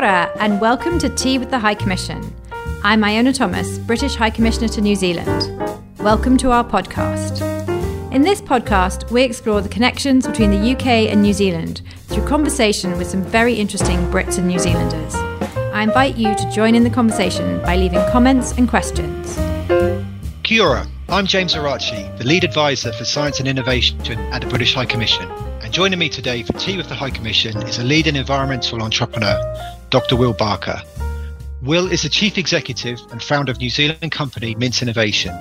ora, and welcome to Tea with the High Commission. I'm Iona Thomas, British High Commissioner to New Zealand. Welcome to our podcast. In this podcast, we explore the connections between the UK and New Zealand through conversation with some very interesting Brits and New Zealanders. I invite you to join in the conversation by leaving comments and questions. Kia ora, I'm James Arachi, the Lead Advisor for Science and Innovation at the British High Commission. And joining me today for Tea with the High Commission is a leading environmental entrepreneur, Dr. Will Barker. Will is the Chief Executive and founder of New Zealand company Mint Innovation.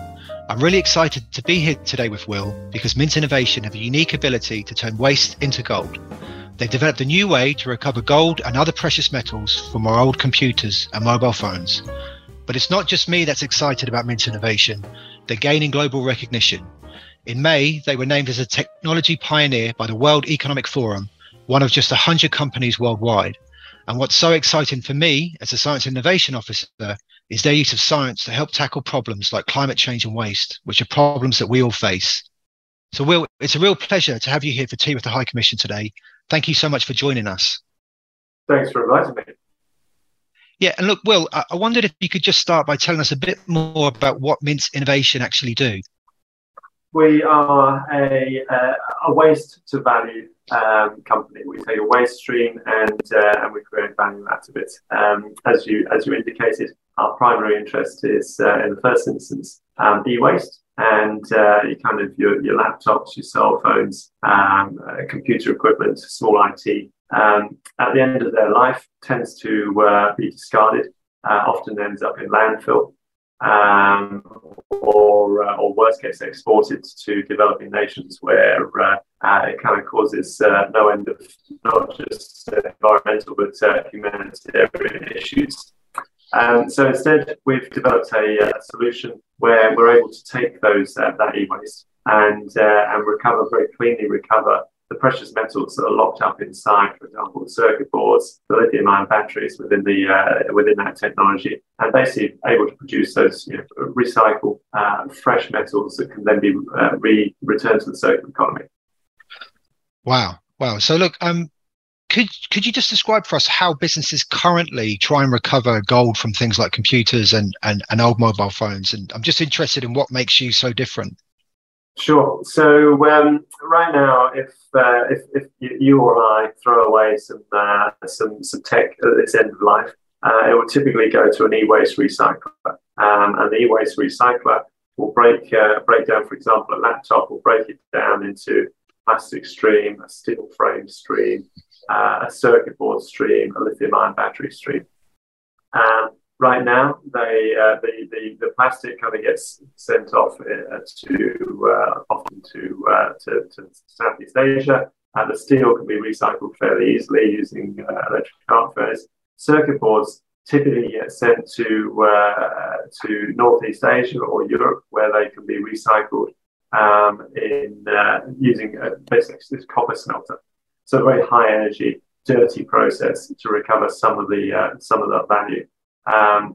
I'm really excited to be here today with Will because Mint Innovation have a unique ability to turn waste into gold. They've developed a new way to recover gold and other precious metals from our old computers and mobile phones. But it's not just me that's excited about Mint Innovation. They're gaining global recognition. In May, they were named as a technology pioneer by the World Economic Forum, one of just 100 companies worldwide. And what's so exciting for me as a Science Innovation Officer is their use of science to help tackle problems like climate change and waste, which are problems that we all face. So Will, it's a real pleasure to have you here for Tea with the High Commission today. Thank you so much for joining us. Thanks for inviting me. Yeah, and look, Will, I wondered if you could just start by telling us a bit more about what Mint Innovation actually do. We are a waste-to-value company. We take a waste stream and we create value out of it. As you indicated, our primary interest is, in the first instance, e-waste and your laptops, your cell phones, computer equipment, small IT. At the end of their life, tends to be discarded, often ends up in landfill. Or worst case, exported to developing nations where it kind of causes no end of not just environmental but humanitarian issues. So instead, we've developed a solution where we're able to take those that e-waste and recover the precious metals that are locked up inside, for example, the circuit boards, the lithium-ion batteries within that technology, and basically able to produce those recycled fresh metals that can then be returned to the circular economy. Wow! So look, could you just describe for us how businesses currently try and recover gold from things like computers and old mobile phones? And I'm just interested in what makes you so different. Sure. So right now, if you or I throw away some tech at its end of life, it will typically go to an e-waste recycler, and the e-waste recycler will break down, for example, a laptop will break it down into plastic stream, a steel frame stream, a circuit board stream, a lithium-ion battery stream. Right now, the plastic kind of gets sent off to Southeast Asia. The steel can be recycled fairly easily using electric arc furnace. Circuit boards typically get sent to Northeast Asia or Europe, where they can be recycled using basically this copper smelter. So a very high energy, dirty process to recover some of that value.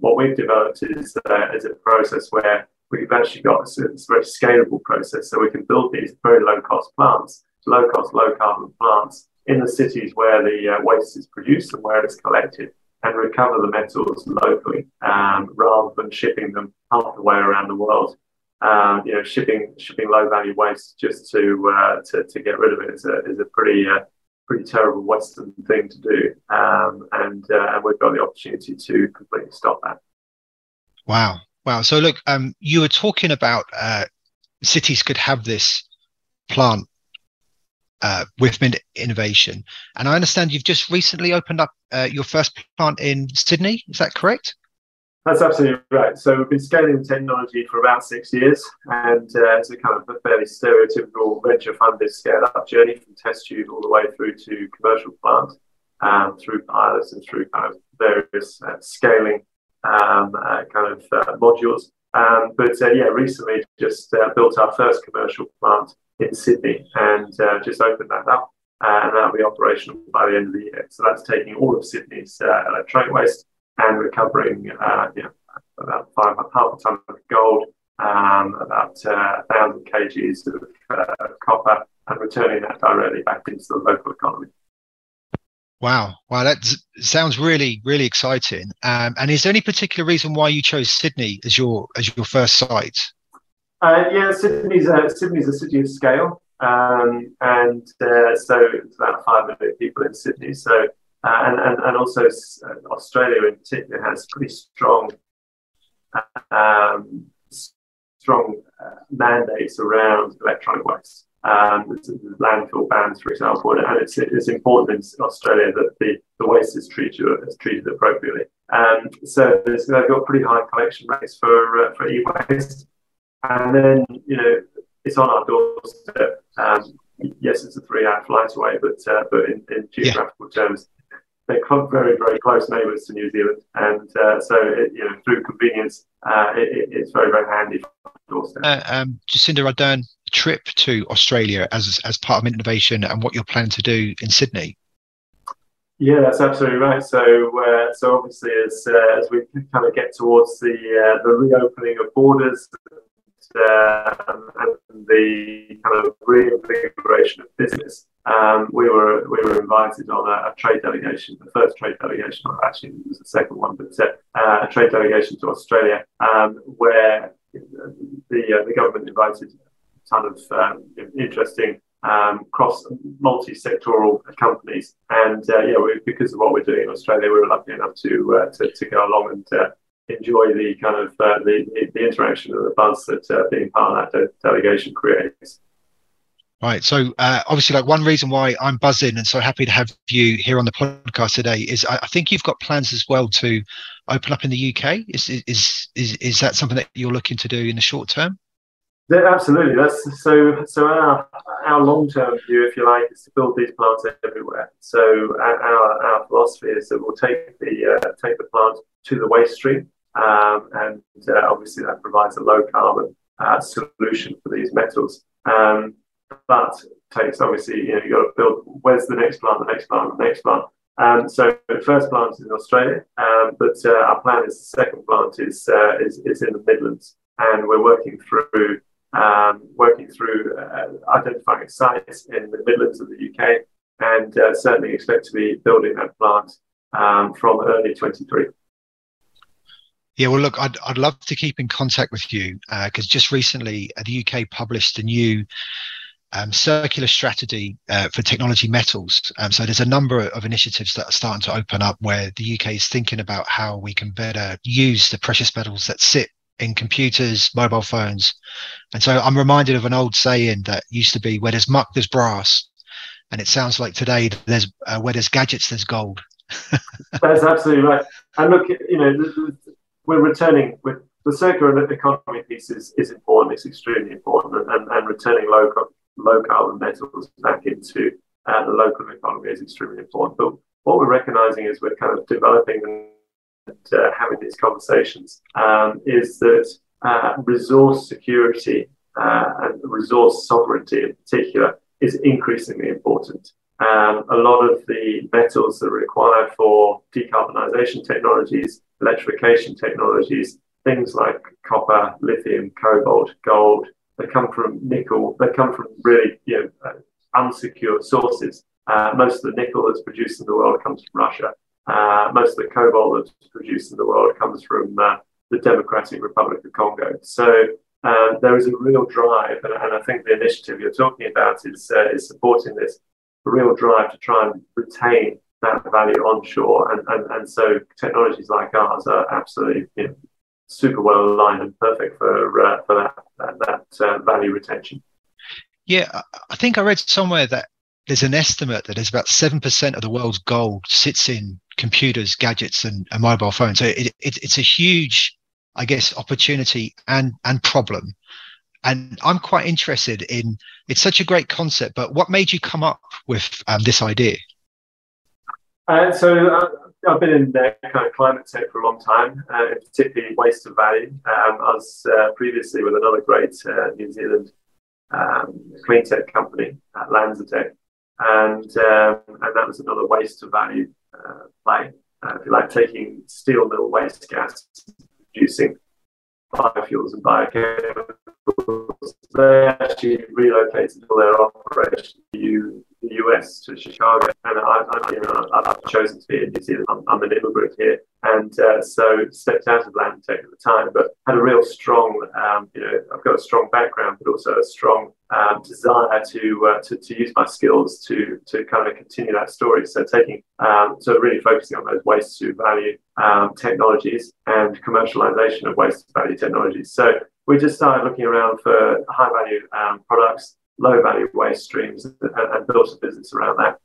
What we've developed is a process where we've actually got it's a very scalable process, so we can build these very low-cost plants, low-carbon plants in the cities where the waste is produced and where it's collected, and recover the metals locally rather than shipping them half the way around the world. Shipping low-value waste just to get rid of it is a pretty terrible Western thing to do, and we've got the opportunity to completely stop that. Wow! So look, you were talking about cities could have this plant with Mint Innovation, and I understand you've just recently opened up your first plant in Sydney. Is that correct? That's absolutely right. So we've been scaling technology for about 6 years, and it's a kind of a fairly stereotypical venture-funded scale-up journey from test tube all the way through to commercial plant, through pilots and through kind of various scaling modules. Recently just built our first commercial plant in Sydney and just opened that up, and that'll be operational by the end of the year. So that's taking all of Sydney's electronic waste and recovering about 5.5 tonne of gold, about 1,000 kgs of copper, and returning that directly back into the local economy. Wow, that sounds really, really exciting. And is there any particular reason why you chose Sydney as your first site? Yeah, Sydney's a city of scale, so it's about 5 million people in Sydney. So and also Australia in particular has pretty strong mandates around electronic waste. Landfill bans, for example, and it's important in Australia that the waste is treated appropriately. So they've got pretty high collection rates for e-waste, and then it's on our doorstep. Yes, it's a 3-hour flight away, but in geographical terms, they're very, very close neighbours to New Zealand, and so through convenience, it's very, very handy for our doorstep. Jacinda Ardern trip to Australia as part of Mint Innovation and what you're planning to do in Sydney. Yeah, that's absolutely right. So obviously, as we kind of get towards the reopening of borders and the kind of reinvigoration of business, we were invited on a trade delegation. The first trade delegation, or actually it was the second one, but a trade delegation to Australia, where the government invited ton of interesting cross multi-sectoral companies, and because of what we're doing in Australia, we were lucky enough to go along and enjoy the kind of the interaction and the buzz that being part of that delegation creates. Right. So obviously, one reason why I'm buzzing and so happy to have you here on the podcast today is I think you've got plans as well to open up in the UK. Is that something that you're looking to do in the short term? Yeah, absolutely. That's so our long-term view, if you like, is to build these plants everywhere. So our philosophy is that we'll take the plant to the waste stream, and obviously that provides a low-carbon solution for these metals. But takes obviously you've got to build. Where's the next plant? The next plant? The next plant? So the first plant is in Australia, but our plan is the second plant is in the Midlands, and we're working through identifying sites in the Midlands of the UK, and certainly expect to be building that plant from early 2023. Yeah, well, look, I'd love to keep in contact with you because just recently the UK published a new circular strategy for technology metals. So there's a number of initiatives that are starting to open up where the UK is thinking about how we can better use the precious metals that sit in computers, mobile phones. And so I'm reminded of an old saying that used to be, where there's muck, there's brass. And it sounds like today there's where there's gadgets, there's gold. That's absolutely right. And look, we're returning with the circular economy piece is important. It's extremely important. And returning low carbon metals back into the local economy is extremely important. But what we're recognizing is we're kind of developing and having these conversations is that resource security and resource sovereignty in particular is increasingly important. A lot of the metals that are required for decarbonisation technologies, electrification technologies, things like copper, lithium, cobalt, gold, they come from nickel, they come from really unsecure sources. Most of the nickel that's produced in the world comes from Russia. Most of the cobalt that's produced in the world comes from the Democratic Republic of Congo. So there is a real drive, and I think the initiative you're talking about is supporting this, a real drive to try and retain that value onshore. And so technologies like ours are absolutely super well aligned and perfect for that value retention. Yeah, I think I read somewhere that there's an estimate that there's about 7% of the world's gold sits in computers, gadgets, and mobile phones. So it's a huge, I guess, opportunity and problem. And I'm quite interested in, it's such a great concept, but what made you come up with this idea? So I've been in the kind of climate tech for a long time, particularly waste of value. I was previously with another great New Zealand clean tech company, Lanzatech. And that was another waste to value play, if you like, taking steel mill waste gas, producing biofuels and biochemicals. They actually relocated all their operations to the US to Chicago, and I've chosen to be in New Zealand. I'm an immigrant here, and so stepped out of Lanzatech at the time, but had a real strong, I've got a strong background, but also a strong desire to use my skills to kind of continue that story. So taking really focusing on those waste to value technologies and commercialization of waste to value technologies. So we just started looking around for high value products, low value waste streams, and built a business around that.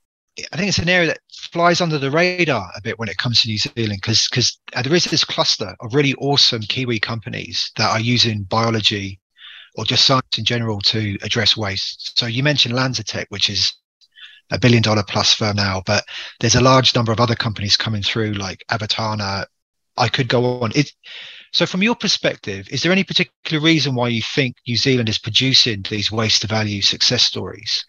I think it's an area that flies under the radar a bit when it comes to New Zealand, because there is this cluster of really awesome Kiwi companies that are using biology or just science in general to address waste. So you mentioned Lanzatech, which is a $1 billion plus firm now, but there's a large number of other companies coming through like Avatana. I could go on. So from your perspective, is there any particular reason why you think New Zealand is producing these waste-to-value success stories?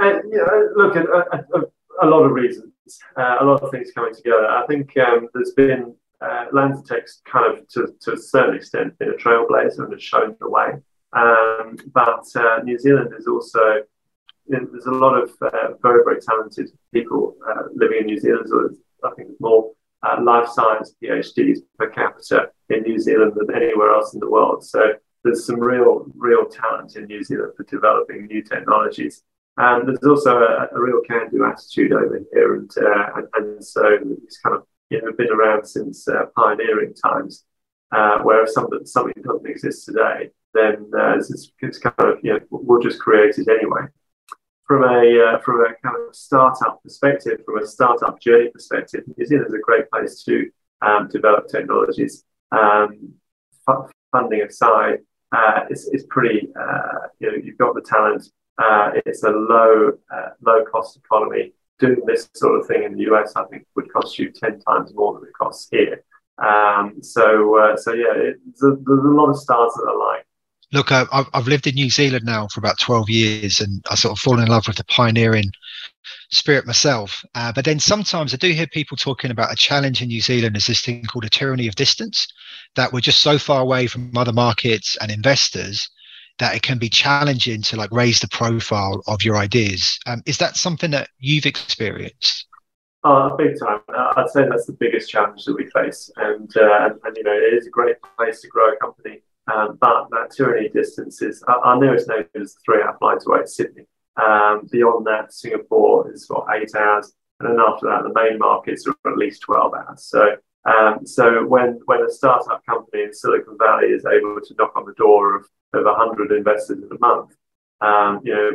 Look, a lot of reasons, a lot of things coming together. I think there's been Lanzatech's kind of, to a certain extent, been a trailblazer and has shown the way. But New Zealand is also, there's a lot of very, very talented people living in New Zealand. So I think more life science PhDs per capita in New Zealand than anywhere else in the world. So there's some real talent in New Zealand for developing new technologies. And there's also a real can-do attitude over here. And so it's kind of been around since pioneering times, where if something doesn't exist today, then it's kind of, we'll just create it anyway. From a kind of startup perspective, from a startup journey perspective, New Zealand is a great place to develop technologies. Funding aside, it's pretty. You've got the talent. It's a low cost economy. Doing this sort of thing in the US, I think, would cost you 10 times more than it costs here. There's a lot of stars that are like. Look, I've lived in New Zealand now for about 12 years and I sort of fall in love with the pioneering spirit myself. But then sometimes I do hear people talking about a challenge in New Zealand is this thing called a tyranny of distance, that we're just so far away from other markets and investors that it can be challenging to like raise the profile of your ideas. Is that something that you've experienced? Big time. I'd say that's the biggest challenge that we face. And it is a great place to grow a company. But that tyranny distance is, our nearest neighbour is 3 hour flight away, Sydney. Beyond that, Singapore is for 8 hours, and then after that, the main markets are at least 12 hours. So when a startup company in Silicon Valley is able to knock on the door of 100 investors in a month,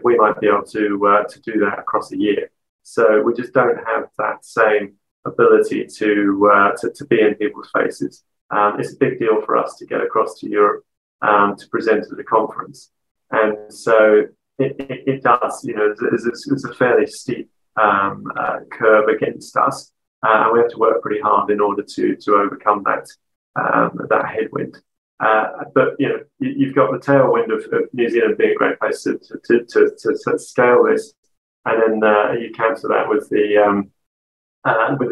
we might be able to do that across a year. So we just don't have that same ability to be in people's faces. It's a big deal for us to get across to Europe to present at a conference. And so it does, it's a fairly steep curve against us. And we have to work pretty hard in order to overcome that headwind. But you've got the tailwind of New Zealand being a great place to scale this. And then you counter that with the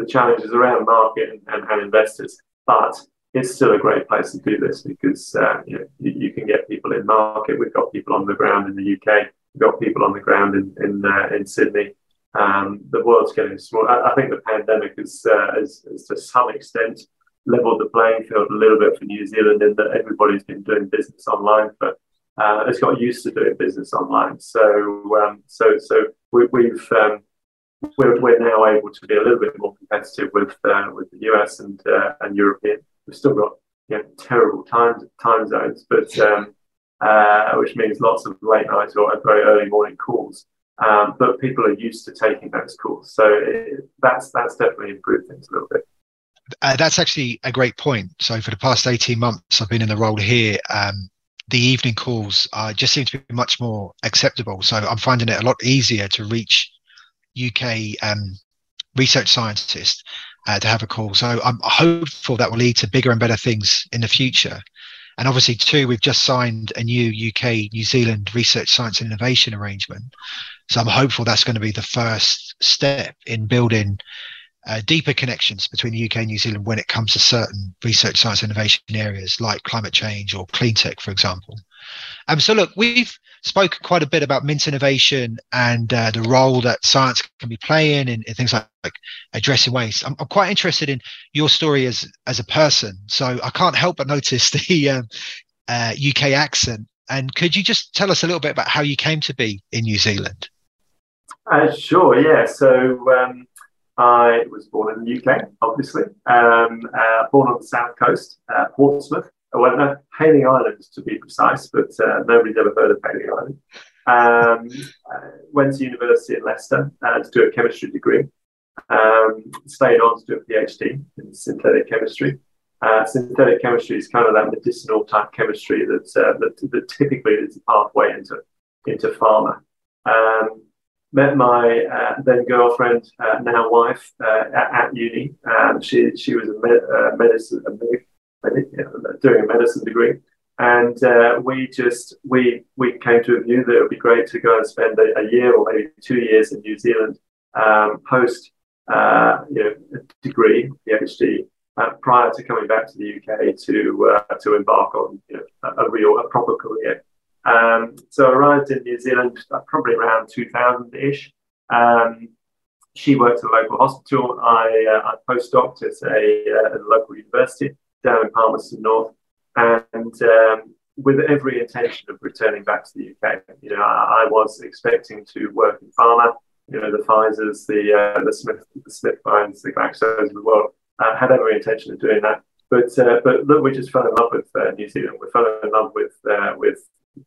challenges around market and investors. But it's still a great place to do this because you can get people in market. We've got people on the ground in the UK. We've got people on the ground in Sydney. The world's getting smaller. I think the pandemic has to some extent leveled the playing field a little bit for New Zealand in that everybody's been doing business online, but it's got used to doing business online. So we've we're now able to be a little bit more competitive with the US and European. We've still got terrible time zones, but which means lots of late nights or very early morning calls. But people are used to taking those calls, so that's definitely improved things a little bit. That's actually a great point. So for the past 18 months, I've been in the role here. The evening calls just seem to be much more acceptable. So I'm finding it a lot easier to reach UK research scientists. To have a call. So I'm hopeful that will lead to bigger and better things in the future. And obviously too, we've just signed a new UK New Zealand research, science and innovation arrangement. So I'm hopeful that's going to be the first step in building deeper connections between the UK and New Zealand when it comes to certain research, science, innovation areas like climate change or clean tech, for example. So look, we've spoken quite a bit about Mint Innovation and the role that science can be playing in things like addressing waste. I'm quite interested in your story as a person, so I can't help but notice the UK accent. And could you just tell us a little bit about how you came to be in New Zealand? Sure, yeah. So I was born in the UK, obviously. Born on the south coast, Portsmouth. Well, no, Paling Island to be precise, but nobody's ever heard of Paling Island. Went to university in Leicester to do a chemistry degree. Stayed on to do a PhD in synthetic chemistry. Synthetic chemistry is kind of that medicinal type chemistry that typically is a pathway into pharma. Met my then girlfriend, now wife, at uni. She was doing a medicine degree, and we came to a view that it would be great to go and spend a year or maybe 2 years in New Zealand post degree, PhD, prior to coming back to the UK to embark on a proper career. So I arrived in New Zealand probably around 2000-ish. She worked at a local hospital. I postdocked at a local university down in Palmerston North, and with every intention of returning back to the UK. I was expecting to work in pharma. The Pfizers, the SmithKlines, the Glaxos of the world. Had every intention of doing that, but look, we just fell in love with New Zealand. We fell in love with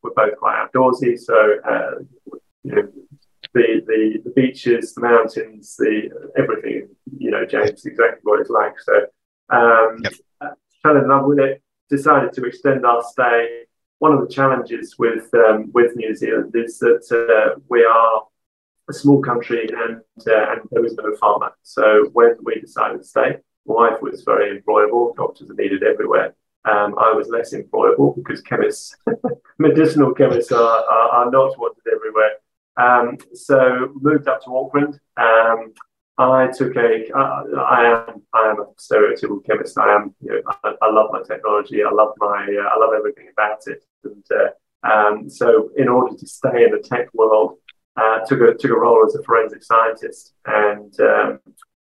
we're both quite outdoorsy, so the beaches, the mountains, the everything. James, exactly what it's like. So fell in love with it. Decided to extend our stay. One of the challenges with New Zealand is that we are a small country, and there was no farmer. So when we decided to stay, my wife was very employable. Doctors are needed everywhere. I was less employable because chemists, medicinal chemists, are not wanted everywhere. So moved up to Auckland. I am a stereotypical chemist. I love my technology. I love everything about it. And so in order to stay in the tech world, took a role as a forensic scientist, and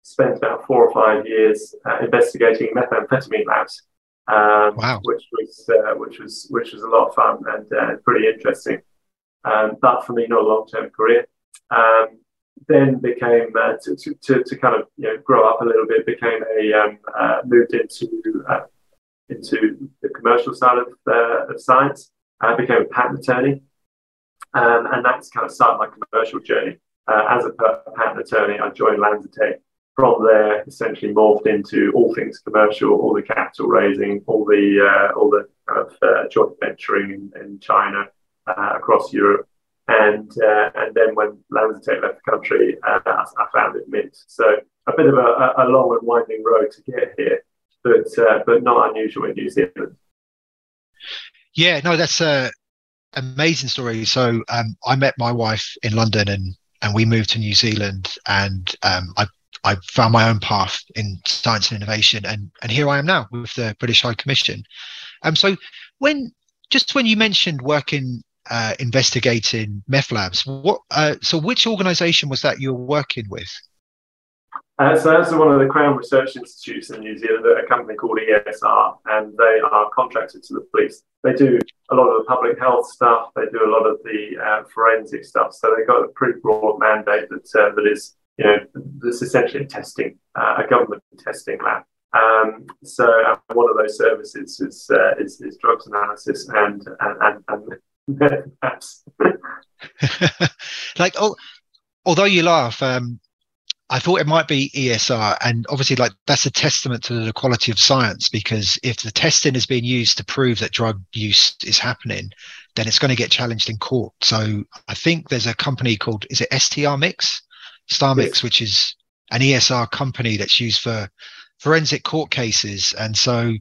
spent about 4 or 5 years investigating methamphetamine labs. Wow. Which was a lot of fun and pretty interesting, but for me not a long-term career. Then became to kind of grow up a little bit. Became moved into the commercial side of science. Became a patent attorney, and that's kind of started my commercial journey as a patent attorney. I joined Lanzatech. From there, essentially morphed into all things commercial, all the capital raising, all the kind of joint venturing in China, across Europe, and then when Lanzatech left the country, I founded Mint. So a bit of a long and winding road to get here, but not unusual in New Zealand. Yeah, no, that's an amazing story. So I met my wife in London, and we moved to New Zealand, and I found my own path in science and innovation, and here I am now with the British High Commission. So when you mentioned working, investigating meth labs, so which organisation was that you were working with? So that's one of the Crown Research Institutes in New Zealand, a company called ESR, and they are contracted to the police. They do a lot of the public health stuff. They do a lot of the forensic stuff. So they've got a pretty broad mandate that is, this essentially testing, a government testing lab. So one of those services is drugs analysis and labs. Like, although you laugh, I thought it might be ESR, and obviously, like, that's a testament to the quality of science, because if the testing is being used to prove that drug use is happening, then it's going to get challenged in court. So I think there's a company called, is it STRmix? STRmix, which is an ESR company that's used for forensic court cases. And so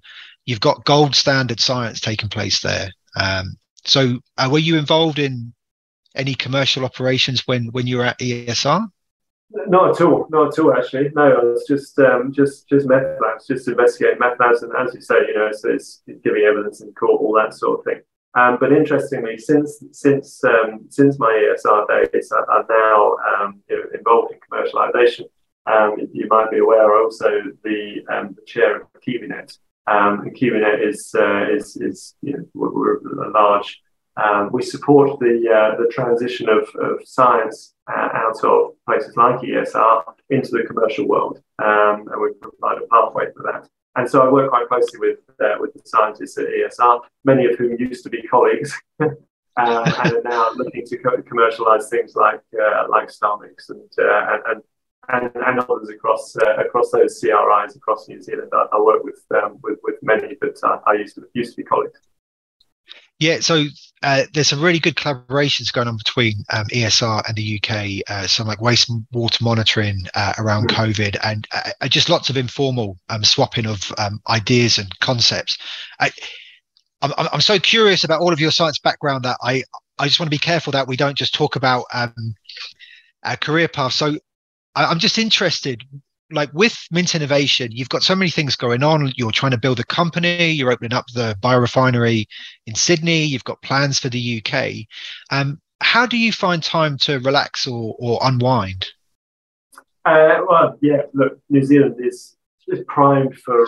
you've got gold standard science taking place there. So were you involved in any commercial operations when you were at ESR? Not at all, actually. No, I was just meth labs, just investigating meth labs. And as you say, it's giving evidence in court, all that sort of thing. But interestingly, since my ESR days, I'm now involved in commercialisation. You might be aware also the chair of KiwiNet. And KiwiNet is we're a large. We support the transition of science out of places like ESR into the commercial world, and we provide a pathway for that. And so I work quite closely with the scientists at ESR, many of whom used to be colleagues, and are now looking to commercialise things like STRmix and others across those CRIs across New Zealand. I work with many, but I used to be colleagues. Yeah, so there's some really good collaborations going on between ESR and the UK, some like wastewater monitoring around COVID, and just lots of informal swapping of ideas and concepts. I'm so curious about all of your science background that I just want to be careful that we don't just talk about our career path. So I'm just interested, like with Mint Innovation, you've got so many things going on. You're trying to build a company. You're opening up the biorefinery in Sydney. You've got plans for the UK. How do you find time to relax or unwind? Well, yeah, look, New Zealand is primed for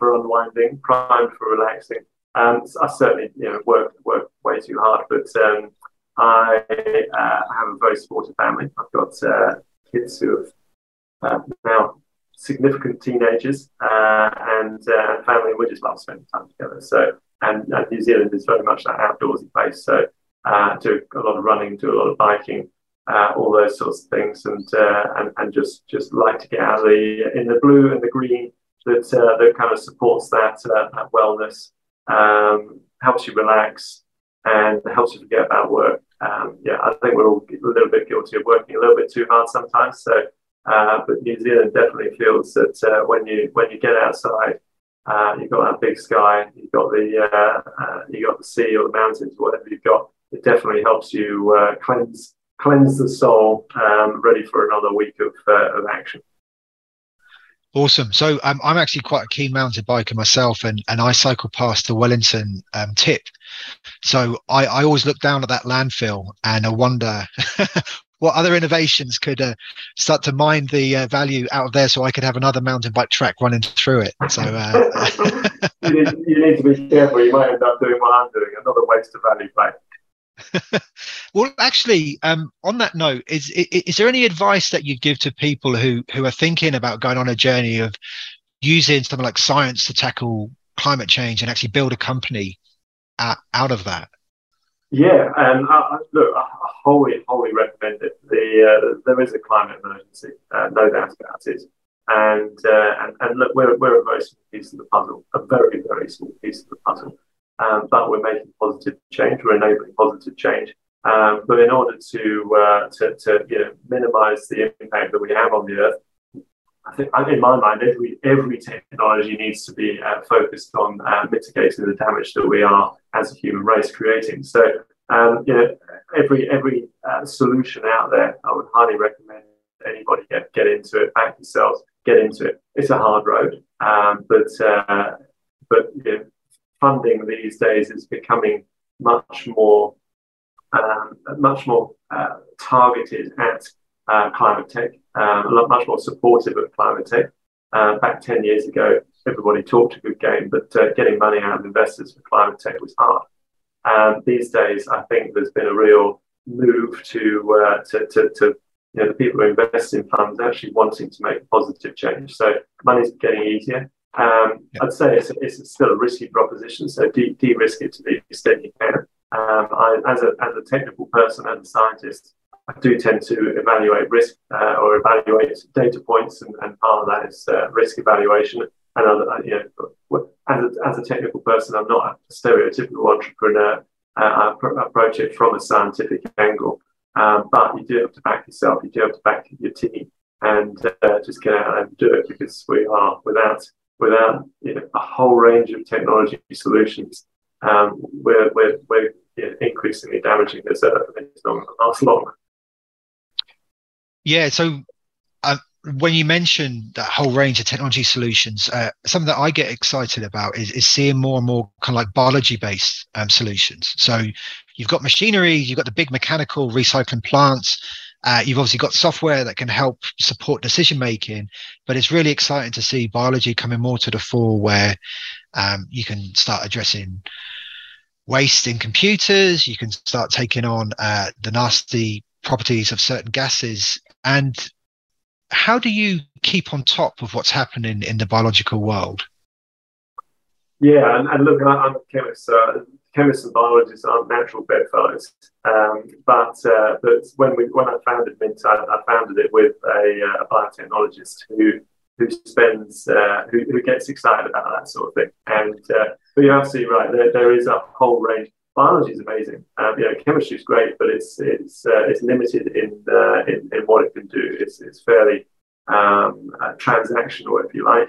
unwinding, primed for relaxing. I certainly work way too hard, but I have a very supportive family. I've got kids who have now significant teenagers, and family. We just love spending time together. So, and New Zealand is very much that outdoorsy place. So, do a lot of running, do a lot of biking, all those sorts of things, and just like to get out of the blue and the green that kind of supports that wellness, helps you relax, and helps you forget about work. Yeah, I think we're all a little bit guilty of working a little bit too hard sometimes. So. But New Zealand definitely feels that when you get outside, you've got that big sky, you've got the sea or the mountains, whatever you've got. It definitely helps you cleanse the soul, ready for another week of action. Awesome. So I'm actually quite a keen mountain biker myself, and I cycle past the Wellington tip. So I always look down at that landfill and I wonder. What other innovations could start to mine the value out of there, so I could have another mountain bike track running through it. So you need to be careful. You might end up doing what I'm doing, another waste of value bike. Well, actually, on that note, is there any advice that you'd give to people who are thinking about going on a journey of using something like science to tackle climate change and actually build a company out of that? Yeah, and I wholly recommend it. There is a climate emergency, no doubt about it. And look, we're a very small piece of the puzzle, a very, very small piece of the puzzle. But we're making positive change. We're enabling positive change. But in order to minimise the impact that we have on the earth, I think in my mind every technology needs to be focused on mitigating the damage that we are as a human race creating. So every solution out there, I would highly recommend anybody get into it. Back yourselves, get into it. It's a hard road, but funding these days is becoming much more targeted at climate tech, much more supportive of climate tech. Back 10 years ago, everybody talked a good game, but getting money out of investors for climate tech was hard. These days, I think there's been a real move to the people who invest in funds actually wanting to make positive change. So money's getting easier. I'd say it's still a risky proposition, so de-risk it to the extent you can. As a technical person, as a scientist, I do tend to evaluate risk or evaluate data points, and part of that is risk evaluation. And as a technical person, I'm not a stereotypical entrepreneur. I approach it from a scientific angle. But you do have to back yourself. You do have to back your team and just get out and do it, because we are without a whole range of technology solutions. We're increasingly damaging this earth, and it's not going to last long. Yeah, so when you mention that whole range of technology solutions, something that I get excited about is seeing more and more kind of like biology-based solutions. So you've got machinery, you've got the big mechanical recycling plants, you've obviously got software that can help support decision-making, but it's really exciting to see biology coming more to the fore, where you can start addressing waste in computers, you can start taking on the nasty properties of certain gases. And how do you keep on top of what's happening in the biological world? Yeah, and look, I'm a chemist. Chemists and biologists aren't natural bedfellows. But when I founded Mint, I founded it with a biotechnologist who gets excited about that sort of thing. And but you're absolutely right. There is a whole range. Biology is amazing. Chemistry is great, but it's limited in what it can do. It's fairly transactional, if you like.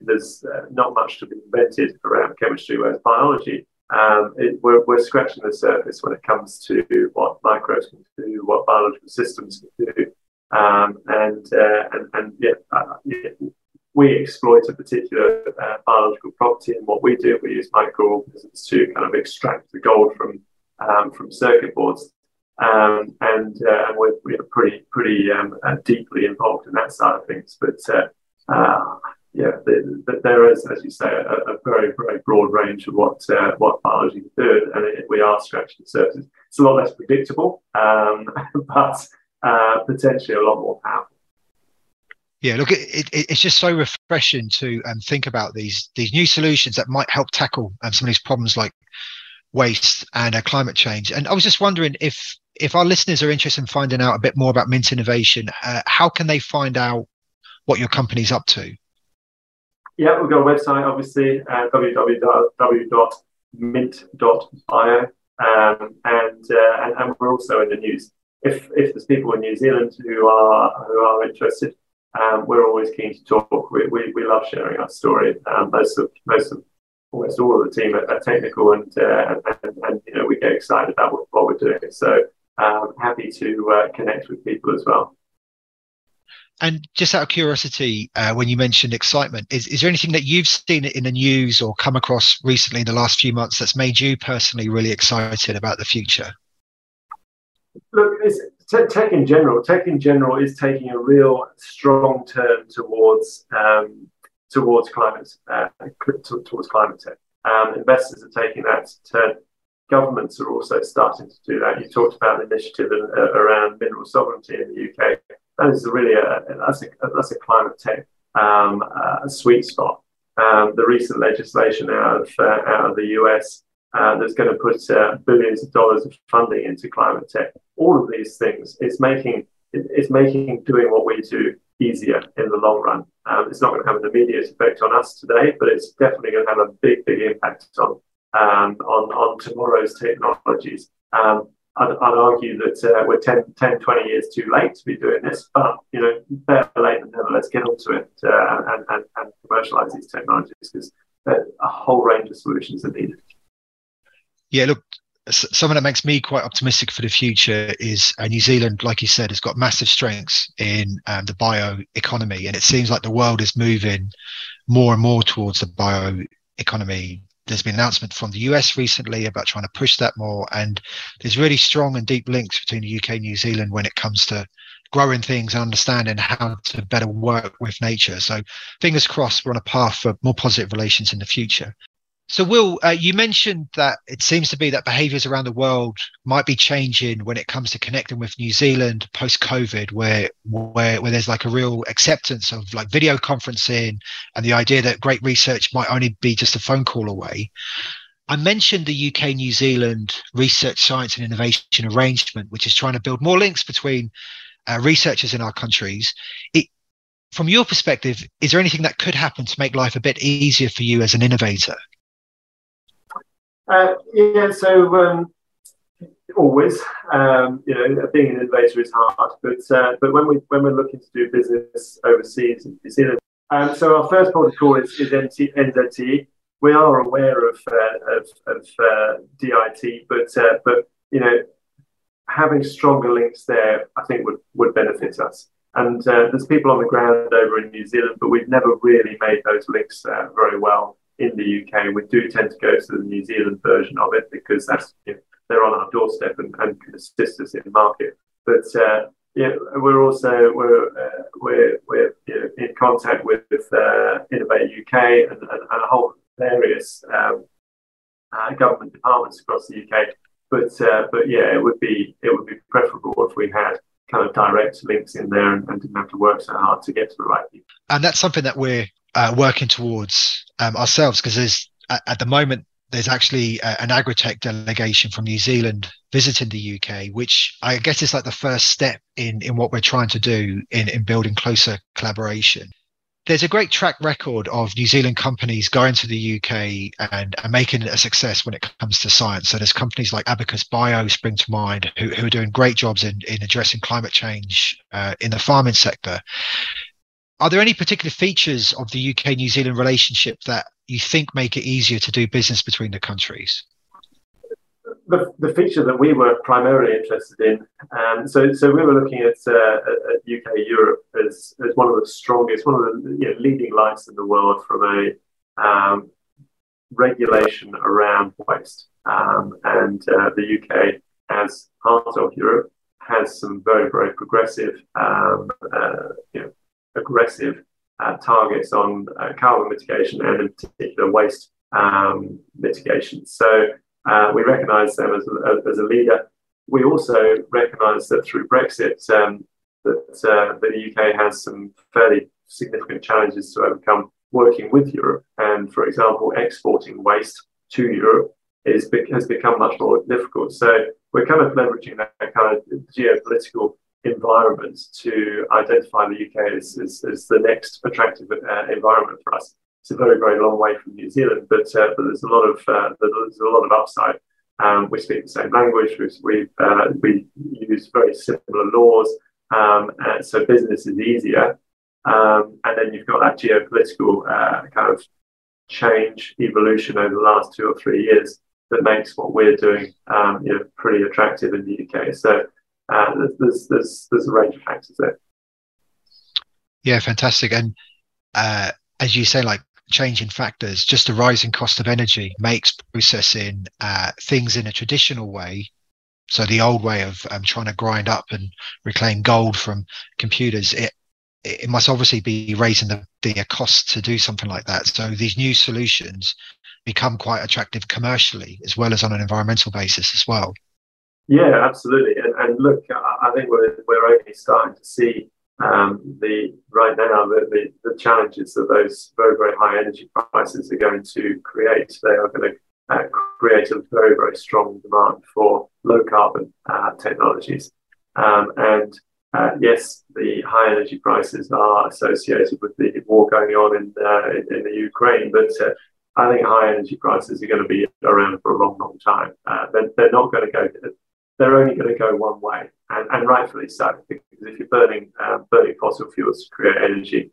There's not much to be invented around chemistry, whereas biology, we're scratching the surface when it comes to what microbes can do, what biological systems can do, we exploit a particular biological property in what we do. We use microorganisms to kind of extract the gold from circuit boards, and we're pretty deeply involved in that side of things. But there is, as you say, a very, very broad range of what biology can do, and we are scratching the surface. It's a lot less predictable, but potentially a lot more powerful. Yeah, look, it's just so refreshing to think about these new solutions that might help tackle some of these problems like waste and climate change. And I was just wondering if our listeners are interested in finding out a bit more about Mint Innovation, how can they find out what your company's up to? Yeah, we've got a website, obviously, www.mint.bio, and we're also in the news. If there's people in New Zealand who are interested, we're always keen to talk. We love sharing our story. Most of almost all of the team are technical, and we get excited about what we're doing. So happy to connect with people as well. And just out of curiosity, when you mentioned excitement, is there anything that you've seen in the news or come across recently in the last few months that's made you personally really excited about the future? Look, tech in general is taking a real strong turn towards climate tech. Investors are taking that turn. Governments are also starting to do that. You talked about an initiative around mineral sovereignty in the UK. That is really that's a climate tech sweet spot. The recent legislation out of the US. That's going to put billions of dollars of funding into climate tech. All of these things, it's making doing what we do easier in the long run. It's not going to have an immediate effect on us today, but it's definitely going to have a big impact on tomorrow's technologies. I'd argue that we're 10-20 years too late to be doing this, but better late than never. Let's get onto it and commercialise these technologies, because a whole range of solutions are needed. Yeah, look, something that makes me quite optimistic for the future is New Zealand, like you said, has got massive strengths in the bioeconomy. And it seems like the world is moving more and more towards the bioeconomy. There's been an announcement from the US recently about trying to push that more. And there's really strong and deep links between the UK and New Zealand when it comes to growing things and understanding how to better work with nature. So fingers crossed, we're on a path for more positive relations in the future. So, Will, you mentioned that it seems to be that behaviours around the world might be changing when it comes to connecting with New Zealand post-COVID, where there's like a real acceptance of like video conferencing and the idea that great research might only be just a phone call away. I mentioned the UK-New Zealand Research, Science and Innovation Arrangement, which is trying to build more links between researchers in our countries. From your perspective, is there anything that could happen to make life a bit easier for you as an innovator? Always, being an innovator is hard, but when we're looking to do business overseas in New Zealand, so our first port of call is NZTE. We are aware of DIT, but having stronger links there, I think would benefit us. And there's people on the ground over in New Zealand, but we've never really made those links very well in the UK. We do tend to go to the New Zealand version of it because that's, you know, they're on our doorstep and can assist us in the market. But yeah, we're you know, in contact with Innovate UK and a whole various government departments across the UK. But yeah, it would be preferable if we had kind of direct links in there and didn't have to work so hard to get to the right people. And that's something that we're working towards ourselves, because there's at the moment there's actually an agritech delegation from New Zealand visiting the UK, which I guess is like the first step in what we're trying to do in building closer collaboration. There's a great track record of New Zealand companies going to the UK and making it a success when it comes to science. So there's companies like Abacus Bio spring to mind, who are doing great jobs in addressing climate change in the farming sector. Are there any particular features of the UK-New Zealand relationship that you think make it easier to do business between the countries? The feature that we were primarily interested in, so we were looking at UK-Europe as one of the strongest, one of the leading lights in the world from a regulation around waste. And the UK, as part of Europe, has some very, very progressive, aggressive targets on carbon mitigation and in particular waste mitigation. So we recognise them as a leader. We also recognise that through Brexit, that the UK has some fairly significant challenges to overcome working with Europe. And for example, exporting waste to Europe has become much more difficult. So we're kind of leveraging that kind of geopolitical environment to identify the UK as the next attractive environment for us. It's a very, very long way from New Zealand, but there's a lot of upside. We speak the same language. We use very similar laws, and so business is easier. And then you've got that geopolitical kind of change, evolution over the last 2 or 3 years that makes what we're doing pretty attractive in the UK. So there's a range of factors there. Yeah, fantastic. And as you say, like, changing factors, just the rising cost of energy makes processing things in a traditional way, so the old way of trying to grind up and reclaim gold from computers, it must obviously be raising the cost to do something like that. So these new solutions become quite attractive commercially as well as on an environmental basis as well. Yeah, absolutely. And look, I think we're only starting to see the challenges that those very, very high energy prices are going to create. They are going to create a very, very strong demand for low carbon technologies. Yes, the high energy prices are associated with the war going on in the Ukraine, but I think high energy prices are going to be around for a long, long time. They're not going to go. They're only going to go one way, and rightfully so, because if you're burning fossil fuels to create energy,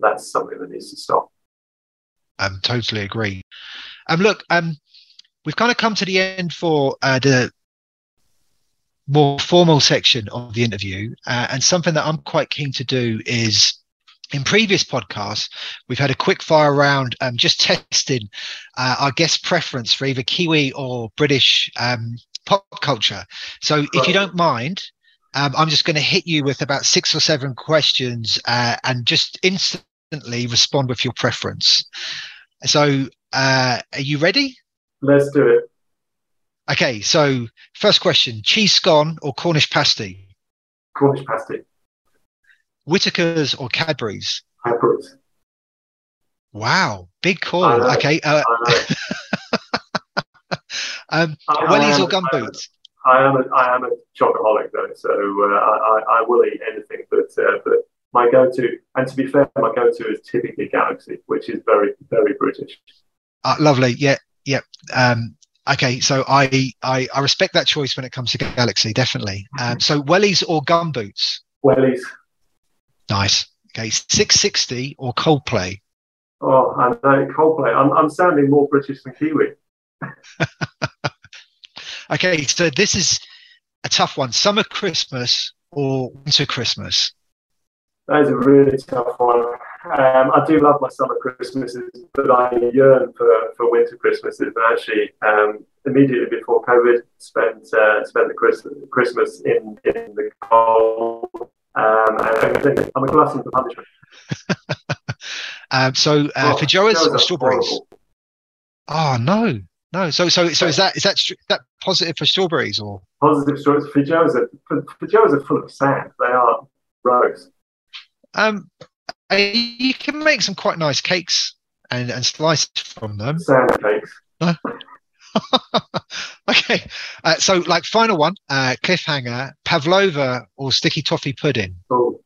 that's something that needs to stop. Totally agree. Look, we've kind of come to the end for the more formal section of the interview, and something that I'm quite keen to do is, in previous podcasts, we've had a quick fire round, just testing our guest preference for either Kiwi or British pop culture. So if you don't mind, I'm just going to hit you with about 6 or 7 questions and just instantly respond with your preference. So are you ready? Let's do it. Okay, so first question, cheese scone or Cornish pasty? Cornish pasty. Whitaker's or Cadbury's? Cadbury's. Wow, big call. I know, okay. Wellies or gumboots? I am a chocoholic though, so I will eat anything. But my go-to, and to be fair, my go-to is typically Galaxy, which is very, very British. Lovely. Yeah. Okay, so I respect that choice when it comes to Galaxy, definitely. So wellies or gumboots? Wellies. Nice. Okay, 660 or Coldplay? Oh, I know, Coldplay. I'm sounding more British than Kiwi. Okay, so this is a tough one. Summer Christmas or winter Christmas? That is a really tough one. I do love my summer Christmases, but I yearn for winter Christmases. And actually, immediately before COVID, spent the Christmas in the cold. And I'm a glutton for punishment. For Joe, it's strawberries. Horrible. Oh no. So is that positive for strawberries or positive strawberries for Joe? For Joe, are full of sand. They are gross. You can make some quite nice cakes and slices from them. Sand cakes. No? Okay. Final one, cliffhanger, pavlova or sticky toffee pudding? Oh,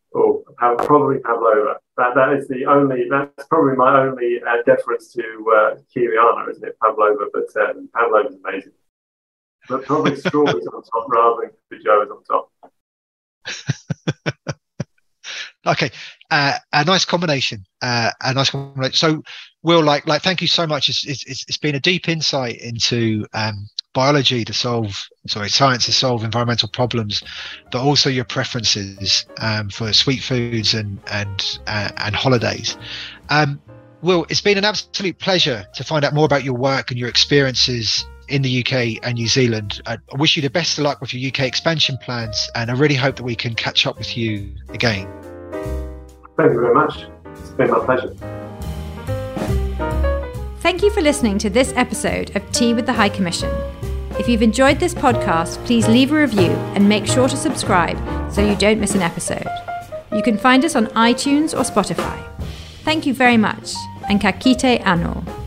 probably pavlova. That's probably my only deference to Kiriana, isn't it? Pavlova, but pavlova's amazing. But probably strawberries on top rather than Fijoas on top. Okay, a nice combination. So, Will, thank you so much. It's been a deep insight into science to solve environmental problems, but also your preferences for sweet foods and holidays. Will, it's been an absolute pleasure to find out more about your work and your experiences in the UK and New Zealand. I wish you the best of luck with your UK expansion plans, and I really hope that we can catch up with you again. Thank you very much. It's been my pleasure. Thank you for listening to this episode of Tea with the High Commission. If you've enjoyed this podcast, please leave a review and make sure to subscribe so you don't miss an episode. You can find us on iTunes or Spotify. Thank you very much, and ka kite anō.